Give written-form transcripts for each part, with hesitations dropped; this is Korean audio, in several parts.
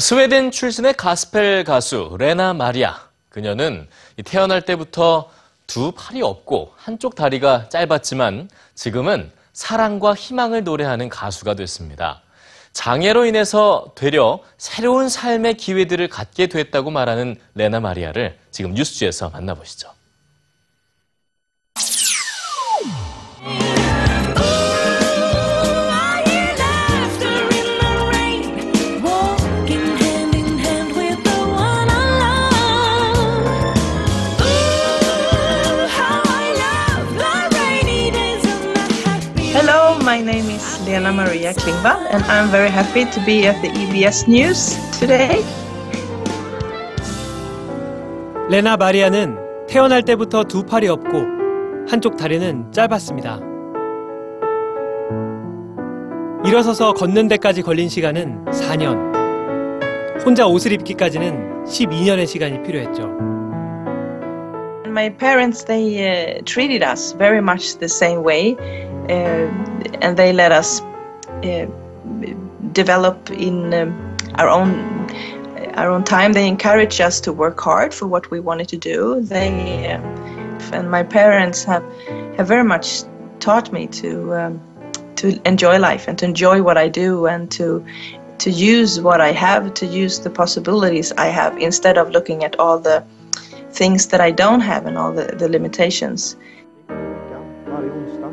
스웨덴 출신의 가스펠 가수 레나 마리아. 그녀는 태어날 때부터 두 팔이 없고 한쪽 다리가 짧았지만 지금은 사랑과 희망을 노래하는 가수가 됐습니다. 장애로 인해서 되려 새로운 삶의 기회들을 갖게 됐다고 말하는 레나 마리아를 지금 뉴스G에서 만나보시죠. My name is Lena Maria Klingvall, and I'm very happy to be at the EBS News today. 레나 마리아는 태어날 때부터 두 팔이 없고 한쪽 다리는 짧았습니다. 일어서서 걷는 데까지 걸린 시간은 4년. 혼자 옷을 입기까지는 12년의 시간이 필요했죠. My parents, they treated us very much the same way. And they let us develop in our own time. They encouraged us to work hard for what we wanted to do. They and my parents have very much taught me to enjoy life and to enjoy what I do and to use what I have, to use the possibilities I have instead of looking at all the things that I don't have and all the limitations.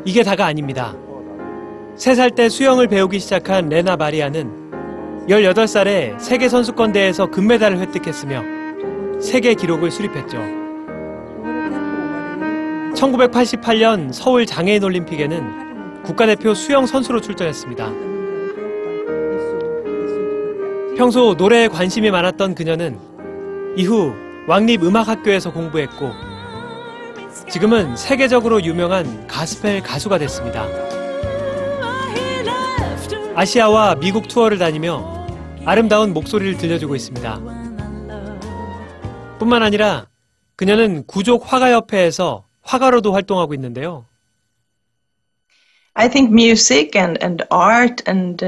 이게 다가 아닙니다. 3살 때 수영을 배우기 시작한 레나 마리아는 18살에 세계선수권대회에서 금메달을 획득했으며 세계 기록을 수립했죠. 1988년 서울 장애인 올림픽에는 국가대표 수영 선수로 출전했습니다. 평소 노래에 관심이 많았던 그녀는 이후 왕립음악학교에서 공부했고 지금은 세계적으로 유명한 가스펠 가수가 됐습니다. 아시아와 미국 투어를 다니며 아름다운 목소리를 들려주고 있습니다. 뿐만 아니라 그녀는 구족 화가협회에서 화가로도 활동하고 있는데요. I think music and art and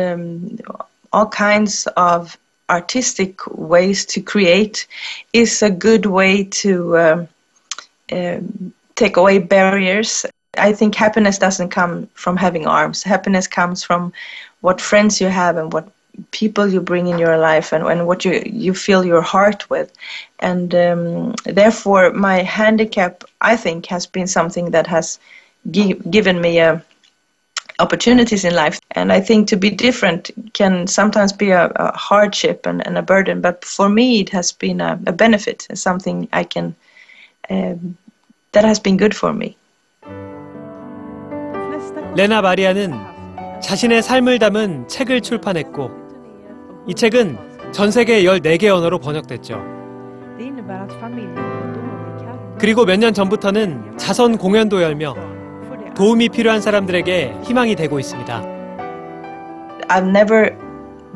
all kinds of artistic ways to create is a good way to take away barriers. I think happiness doesn't come from having arms. Happiness comes from what friends you have and what people you bring in your life and what you fill your heart with. And therefore my handicap, I think, has been something that has given me opportunities in life. And I think to be different can sometimes be a hardship and a burden. But for me it has been a benefit, something I can that has been good for me. 레나 마리아는 자신의 삶을 담은 책을 출판했고 이 책은 전 세계 14개 언어로 번역됐죠. 그리고 몇 년 전부터는 자선 공연도 열며 도움이 필요한 사람들에게 희망이 되고 있습니다. I've never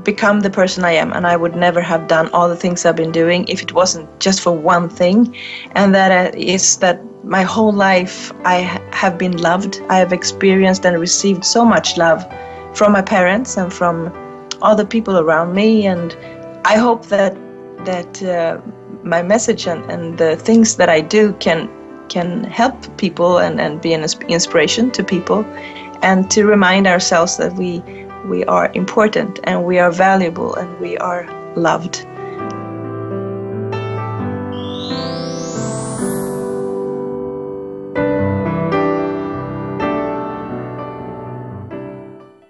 become the person I am, and I would never have done all the things I've been doing if it wasn't just for one thing, and that is that my whole life I have been loved. I have experienced and received so much love from my parents and from all the people around me, and I hope that my message and the things that I do can help people and be an inspiration to people and to remind ourselves that we are important and we are valuable and we are loved.